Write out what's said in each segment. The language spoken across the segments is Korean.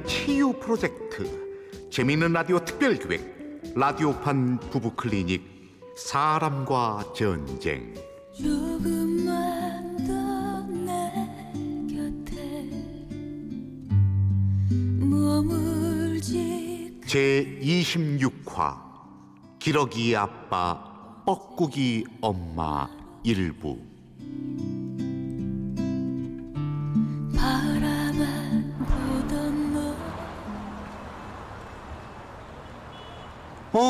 재미있는 치유 프로젝트, 재미있는 라디오 특별기획, 라디오판 부부클리닉, 사람과 전쟁. 조금만 더 내 곁에 머물지. 제26화 기러기 아빠 뻐꾸기 엄마 일부.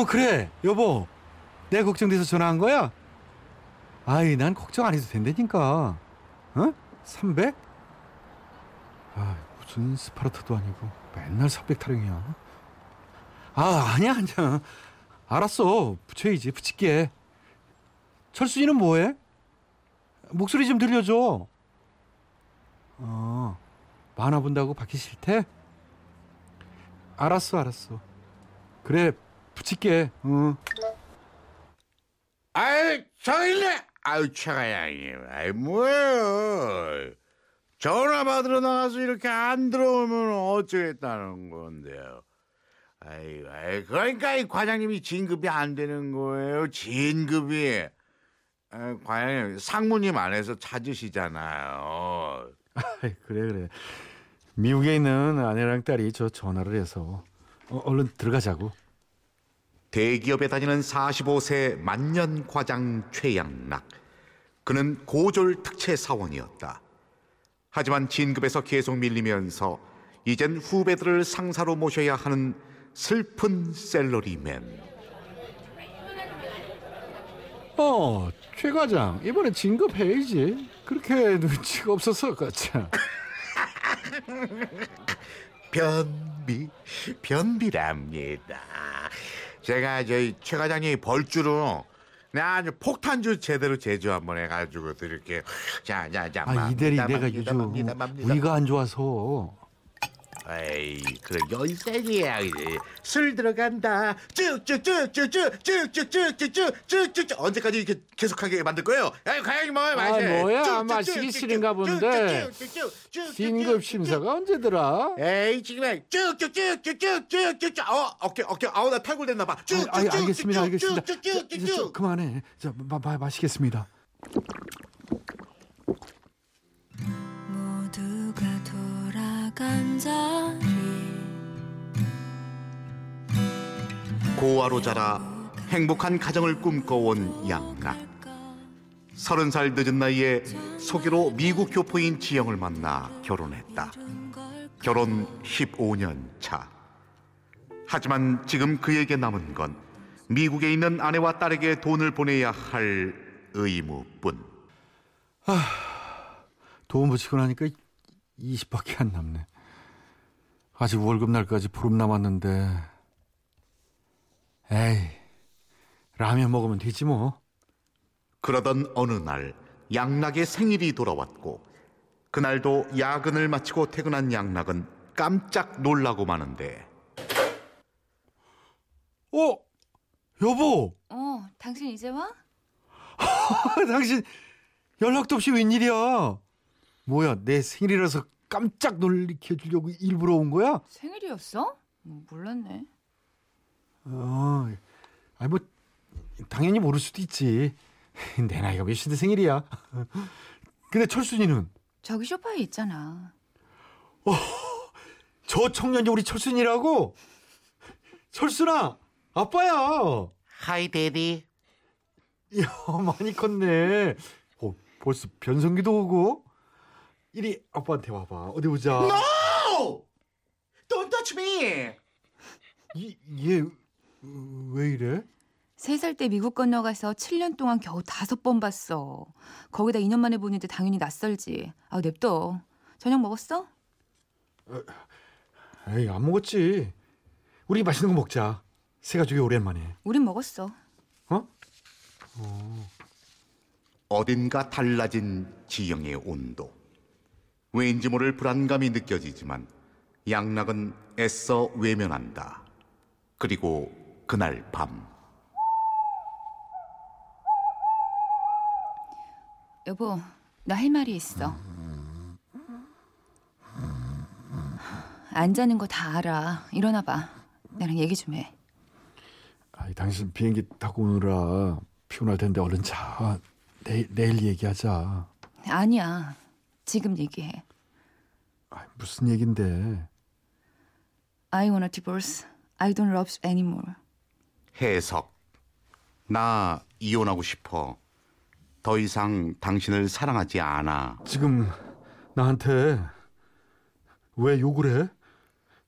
그래 여보, 내가 걱정돼서 전화한 거야? 아이, 난 걱정 안 해도 된다니까. 어? 300? 아, 무슨 스파르타도 아니고 맨날 300 타령이야. 아, 아니야. 알았어, 붙여야지. 붙일게. 철순이는 뭐해? 목소리 좀 들려줘. 만화 본다고 받기 싫대? 알았어. 그래, 붙일게. 아이, 저일래. 아유, 차가야. 아이, 뭐예요? 전화 받으러 나가서 이렇게 안 들어오면 어쩌겠다는 건데요. 아이, 그러니까 이 과장님이 진급이 안 되는 거예요. 진급이. 아이, 과장님, 상무님 안에서 찾으시잖아요. 아이, 그래. 미국에 있는 아내랑 딸이 저 전화를 해서 얼른 들어가자고. 대기업에 다니는 45세 만년 과장 최양락. 그는 고졸 특채 사원이었다. 하지만 진급에서 계속 밀리면서 이젠 후배들을 상사로 모셔야 하는 슬픈 셀러리맨. 최 과장, 이번에 진급해야지. 그렇게 눈치가 없어서 가자. 변비랍니다. 제가 저희 최 과장님 벌주로 내가 아주 폭탄주 제대로 제조 한번 해가지고 드릴게요. 자. 이 대리, 내가 요즘 우리가 안 좋아서. 에이, 그런 연생이야. 술 들어간다. 쭉쭉쭉쭉쭉쭉쭉쭉쭉쭉쭉쭉. 언제까지 이렇게 계속하게 만들 거예요? 에이, 과장님, 뭐야, 마셔. 아, 뭐야, 마시기 싫은가 본데. 긴급 심사가 언제더라? 에이, 지금 쭉쭉쭉쭉쭉쭉쭉쭉. 어깨. 아우, 나 탈골됐나 봐. 알겠습니다. 자, 그만해. 자, 마시겠습니다. 모두가 고아로 자라 행복한 가정을 꿈꿔온 양락. 30살 늦은 나이에 소개로 미국 교포인 지영을 만나 결혼했다. 결혼 15년 차. 하지만 지금 그에게 남은 건 미국에 있는 아내와 딸에게 돈을 보내야 할 의무뿐. 돈 붙이고 나니까 20밖에 안 남네. 아직 월급날까지 보름 남았는데. 에이, 라면 먹으면 되지 뭐. 그러던 어느 날 양락의 생일이 돌아왔고, 그날도 야근을 마치고 퇴근한 양락은 깜짝 놀라고 마는데. 여보. 당신 이제 와? 당신 연락도 없이 웬일이야? 뭐야, 내 생일이라서 깜짝 놀리켜 주려고 일부러 온 거야? 생일이었어? 몰랐네. 아니 뭐 당연히 모를 수도 있지. 내 나이가 몇인데 생일이야. 근데 철순이는? 저기 소파에 있잖아. 저 청년이 우리 철순이라고? 철순아, 아빠야. 하이, 데디. 야, 많이 컸네. 벌써 변성기도 오고. 이리 아빠한테 와봐. 어디 보자. No! Don't touch me! 얘 왜 이래? 3살 때 미국 건너가서 7년 동안 겨우 5번 봤어. 거기다 2년 만에 보는데 당연히 낯설지. 아, 냅둬. 저녁 먹었어? 에이, 안 먹었지. 우리 맛있는 거 먹자. 새가족이 오랜만에. 우린 먹었어. 어딘가 달라진 지영의 온도. 왠지 모를 불안감이 느껴지지만 양락은 애써 외면한다. 그리고 그날 밤. 여보, 나 할 말이 있어. 안 자는 거 다 알아. 일어나 봐. 나랑 얘기 좀 해. 아이, 당신 비행기 타고 오느라 피곤할 텐데 얼른 자. 내일 얘기하자. 아니야. 지금 얘기해. 아이, 무슨 얘긴데? I wanna divorce. I don't love you anymore. 해석. 나 이혼하고 싶어. 더 이상 당신을 사랑하지 않아. 지금 나한테 왜 욕을 해?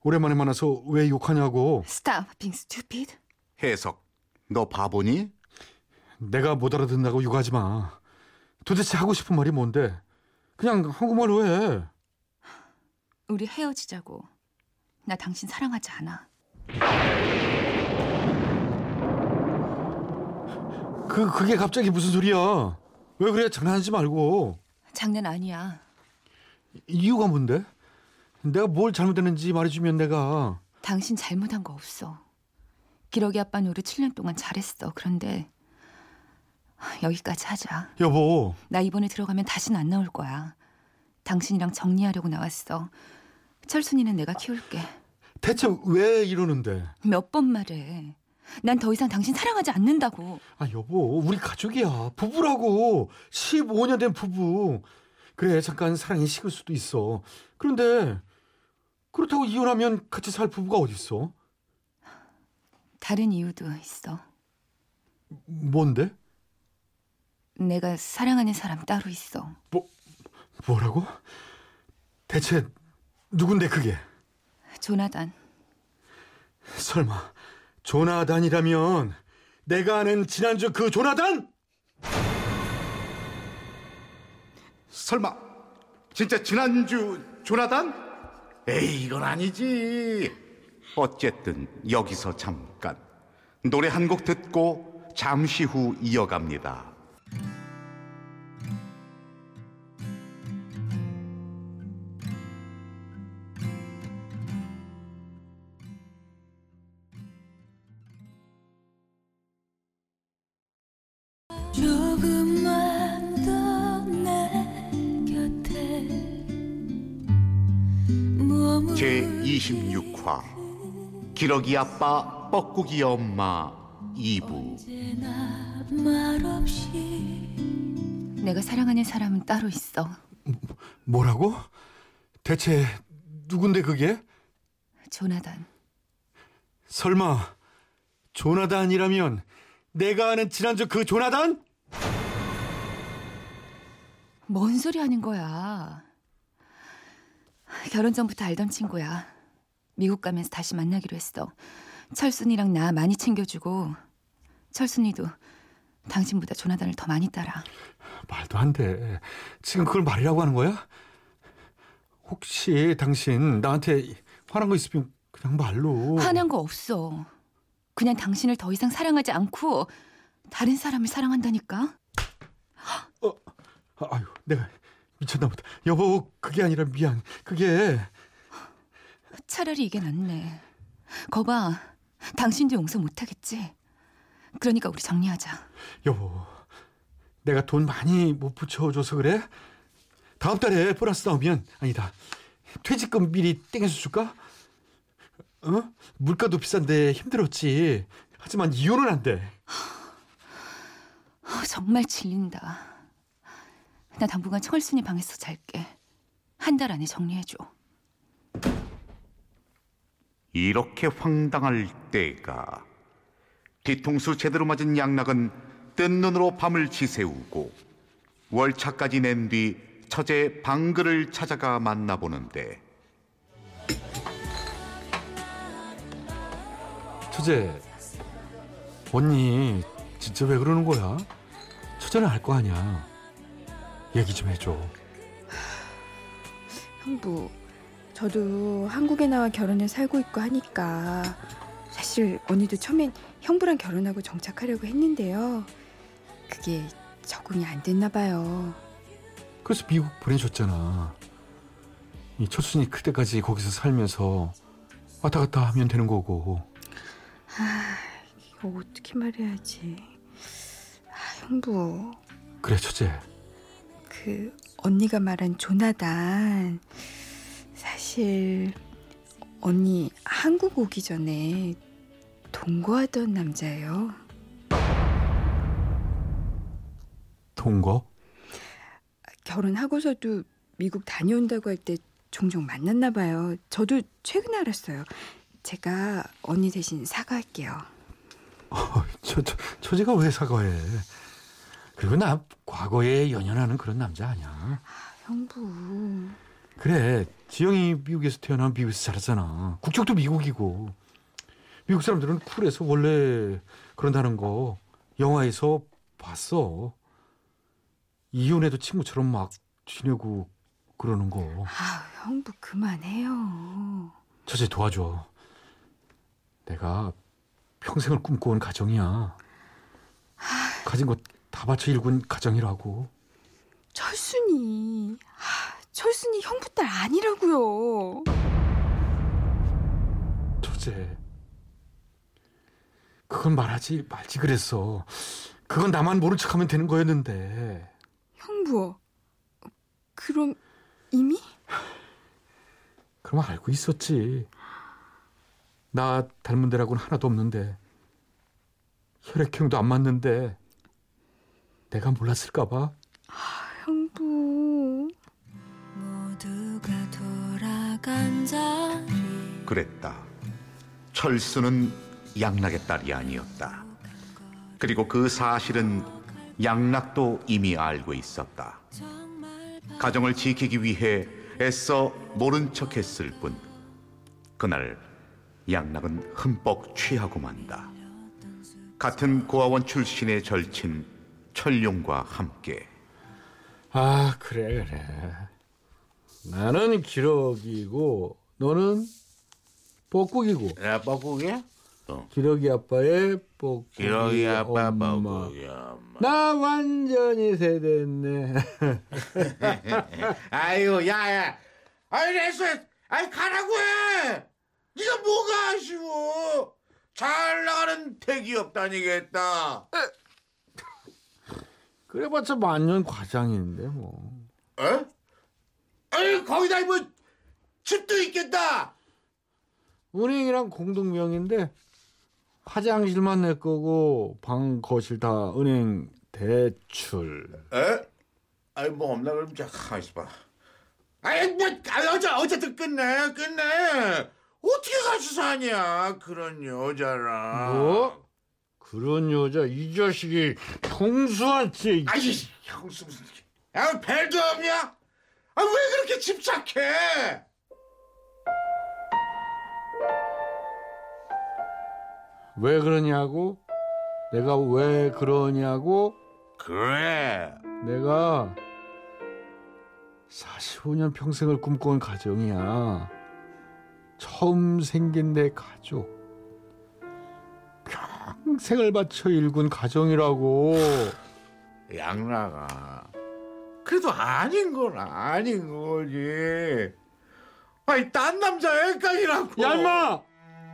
오랜만에 만나서 왜 욕하냐고. Stop being stupid. 해석. 너 바보니? 내가 못 알아듣는다고 욕하지 마. 도대체 하고 싶은 말이 뭔데? 그냥 한국말로 해. 우리 헤어지자고. 나 당신 사랑하지 않아. 그게 갑자기 무슨 소리야? 왜 그래? 장난하지 말고. 장난 아니야. 이유가 뭔데? 내가 뭘 잘못했는지 말해주면 내가. 당신 잘못한 거 없어. 기러기 아빠 노릇 7년 동안 잘했어. 그런데 여기까지 하자. 여보. 나 이번에 들어가면 다시는 안 나올 거야. 당신이랑 정리하려고 나왔어. 철순이는 내가 키울게. 대체 왜 이러는데? 몇 번 말해. 난 더 이상 당신 사랑하지 않는다고. 아 여보, 우리 가족이야. 부부라고. 15년 된 부부. 그래, 잠깐 사랑이 식을 수도 있어. 그런데 그렇다고 이혼하면 같이 살 부부가 어딨어? 다른 이유도 있어. 뭔데? 내가 사랑하는 사람 따로 있어. 뭐라고? 대체 누군데 그게? 조나단. 설마 조나단이라면 내가 아는 지난주 그 조나단? 설마 진짜 지난주 조나단? 에이, 이건 아니지. 어쨌든 여기서 잠깐 노래 한 곡 듣고 잠시 후 이어갑니다. 제26화 기러기 아빠 뻐꾸기 엄마 2부. 내가 사랑하는 사람은 따로 있어. 뭐라고? 대체 누군데 그게? 조나단. 설마 조나단이라면 내가 아는 지난주 그 조나단? 뭔 소리 하는 거야. 결혼 전부터 알던 친구야. 미국 가면서 다시 만나기로 했어. 철순이랑 나 많이 챙겨주고 철순이도 당신보다 조나단을 더 많이 따라. 말도 안 돼. 지금 그걸 말이라고 하는 거야? 혹시 당신 나한테 화난 거 있으면 그냥 말로. 화난 거 없어. 그냥 당신을 더 이상 사랑하지 않고 다른 사람을 사랑한다니까. 아유, 내가 미쳤나 보다. 여보, 그게 아니라 미안. 그게... 차라리 이게 낫네. 거봐, 당신도 용서 못하겠지? 그러니까 우리 정리하자. 여보, 내가 돈 많이 못 붙여줘서 그래? 다음 달에 보너스 나오면, 아니다, 퇴직금 미리 땡겨서 줄까? 어? 물가도 비싼데 힘들었지. 하지만 이혼은 안 돼. 정말 질린다. 나 당분간 철순이 방에서 잘게. 한 달 안에 정리해줘. 이렇게 황당할 때가. 뒤통수 제대로 맞은 양락은 뜬 눈으로 밤을 지새우고 월차까지 낸 뒤 처제 방글을 찾아가 만나보는데. 처제, 언니 진짜 왜 그러는 거야? 처제는 알 거 아니야. 얘기 좀 해줘. 형부, 저도 한국에 나와 결혼을 살고 있고 하니까 사실 언니도 처음엔 형부랑 결혼하고 정착하려고 했는데요. 그게 적응이 안 됐나 봐요. 그래서 미국 보내줬잖아. 이 철순이 클 때까지 거기서 살면서 왔다 갔다 하면 되는 거고. 아, 이거 어떻게 말해야지. 아, 형부. 그래, 첫째. 그 언니가 말한 조나단, 사실 언니 한국 오기 전에 동거하던 남자예요. 동거? 결혼하고서도 미국 다녀온다고 할 때 종종 만났나 봐요. 저도 최근에 알았어요. 제가 언니 대신 사과할게요. 제가 왜 사과해? 그리고 나 과거에 연연하는 그런 남자 아니야. 형부. 그래, 지영이 미국에서 태어나 미국에서 자랐잖아. 국적도 미국이고. 미국 사람들은 쿨해서 원래 그런다는 거 영화에서 봤어. 이혼해도 친구처럼 막 지내고 그러는 거. 아, 형부 그만해요. 저제 도와줘. 내가 평생을 꿈꿔온 가정이야. 가진 것 다 바쳐 일군 가정이라고. 철순이. 철순이 형부 딸 아니라고요. 저제. 그건 말하지 말지 그랬어. 그건 나만 모른 척하면 되는 거였는데. 형부. 그럼 이미? 그럼 알고 있었지. 나 닮은 데라고는 하나도 없는데. 혈액형도 안 맞는데. 내가 몰랐을까 봐. 형부. 모두가 돌아간 자리. 그랬다. 철수는 양락의 딸이 아니었다. 그리고 그 사실은 양락도 이미 알고 있었다. 가정을 지키기 위해 애써 모른 척했을 뿐 그날 양락은 흠뻑 취하고 만다. 같은 고아원 출신의 절친 철룡과 함께. 아, 그래. 나는 기러기고 너는 뻐꾸기고. 야, 뻐꾸기? 기러기 아빠의 뻐꾸기. 기러기 아빠 뻐꾸기 엄마. 나 완전히 세대네. 아이고, 야야. 아이 애써, 아이 가라고 해. 네가 뭐가 아쉬워? 잘 나가는 대기업 다니겠다. 그래봤자 만년 과장인데 뭐. 에? 아니 거기다 뭐 집도 있겠다. 은행이랑 공동명인데. 화장실만 내 거고 방 거실 다 은행 대출. 에? 아니 뭐 없나 그럼 자 가만히 있어봐. 아니 뭐 어쨌든 끝내. 어떻게 같이 사냐 그런 여자랑. 뭐? 그런 여자 이 자식이 형수한테. 아니 형수 무슨. 야 벨도 없냐? 아 왜 그렇게 집착해? 왜 그러냐고? 내가 왜 그러냐고? 그래. 내가 45년 평생을 꿈꿔온 가정이야. 처음 생긴 내 가족. 평생을 바쳐 일군 가정이라고. 양락아. 그래도 아닌 건 아닌 거지. 아니 딴 남자 애까지라고. 야 인마!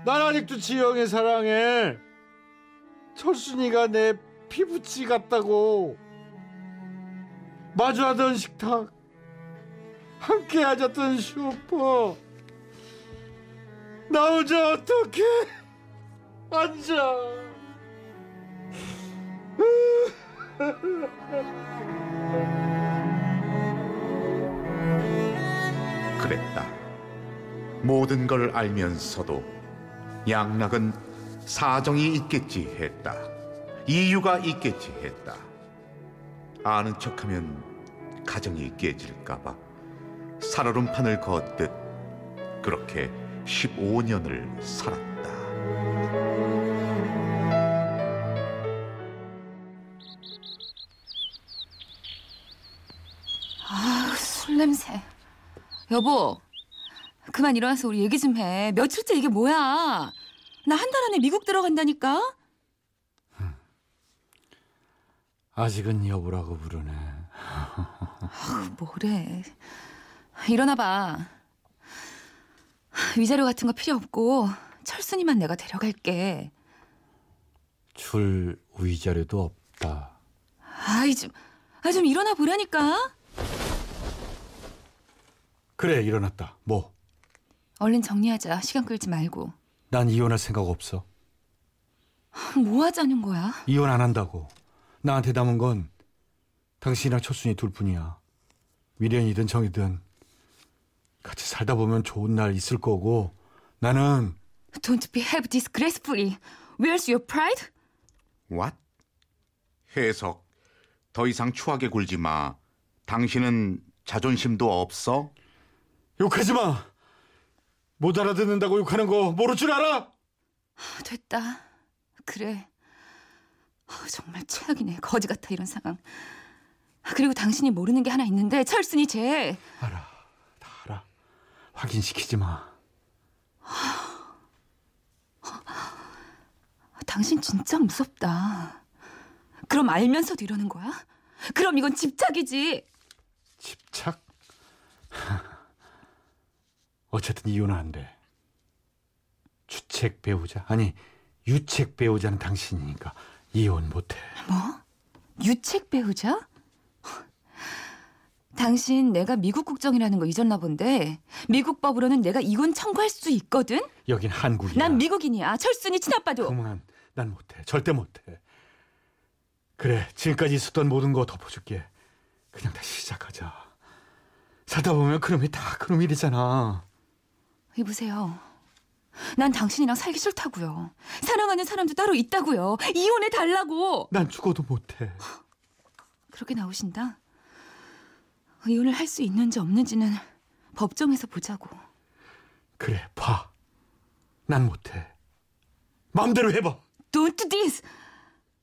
난 아직도 지영이 사랑해. 철순이가 내 피부치 같다고. 마주하던 식탁, 함께 앉았던 슈퍼. 나 혼자 어떻게 앉아. 그랬다. 모든 걸 알면서도 양락은 사정이 있겠지 했다. 이유가 있겠지 했다. 아는 척하면 가정이 깨질까 봐 살얼음판을 걷듯 그렇게 15년을 살았다. 아우, 술 냄새. 여보, 그만 일어나서 우리 얘기 좀 해. 며칠째 이게 뭐야? 나 한 달 안에 미국 들어간다니까? 아직은 여보라고 부르네. 뭐래. 일어나봐. 위자료 같은 거 필요 없고 철순이만 내가 데려갈게. 줄 위자료도 없다. 좀 일어나 보라니까. 그래, 일어났다. 뭐? 얼른 정리하자. 시간 끌지 말고. 난 이혼할 생각 없어. 뭐 하자는 거야? 이혼 안 한다고. 나한테 남은 건 당신이랑 철순이 둘 뿐이야. 미련이든 정이든 같이 살다 보면 좋은 날 있을 거고 나는... Don't behave disgracefully. Where's your pride? What? 해석. 더 이상 추하게 굴지 마. 당신은 자존심도 없어? 욕하지 마. 못 알아듣는다고 욕하는 거 모를 줄 알아? 됐다. 그래. 정말 최악이네. 거지 같아 이런 상황. 그리고 당신이 모르는 게 하나 있는데 철순이 쟤. 알아. 다 알아. 확인시키지 마. 당신 진짜 무섭다. 그럼 알면서도 이러는 거야? 그럼 이건 집착이지. 집착? 어쨌든 이혼은 안 돼. 주책 배우자, 아니 유책 배우자는 당신이니까 이혼 못해. 뭐? 유책 배우자? 당신 내가 미국 국정이라는 거 잊었나 본데 미국 법으로는 내가 이혼 청구할 수 있거든? 여긴 한국이야. 난 미국인이야. 철순이 친아빠도. 그만. 난 못해. 절대 못해. 그래, 지금까지 있었던 모든 거 덮어줄게. 그냥 다시 시작하자. 살다 보면 그놈이 다 그놈 일이잖아. 이보세요. 난 당신이랑 살기 싫다고요. 사랑하는 사람도 따로 있다고요. 이혼해달라고. 난 죽어도 못해. 그렇게 나오신다? 이혼을 할 수 있는지 없는지는 법정에서 보자고. 그래, 봐. 난 못해. 마음대로 해봐. Don't do this.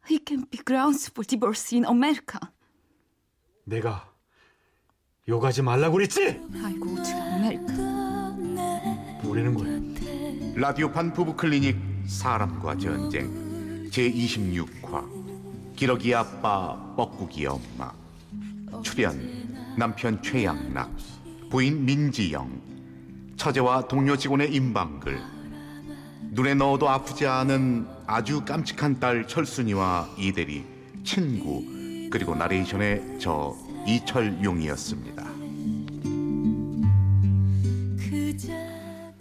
It can be grounds for divorce in America. 내가 욕하지 말라고 그랬지? 아이고, 지금 아메리카. 뭐라는 거야? 라디오판 부부클리닉 사람과 전쟁 제26화 기러기 아빠 뻐꾸기 엄마. 출연 남편 최양락, 부인 민지영, 처제와 동료 직원의 임방글, 눈에 넣어도 아프지 않은 아주 깜찍한 딸 철순이와 이대리, 친구, 그리고 나레이션의 저 이철용이었습니다.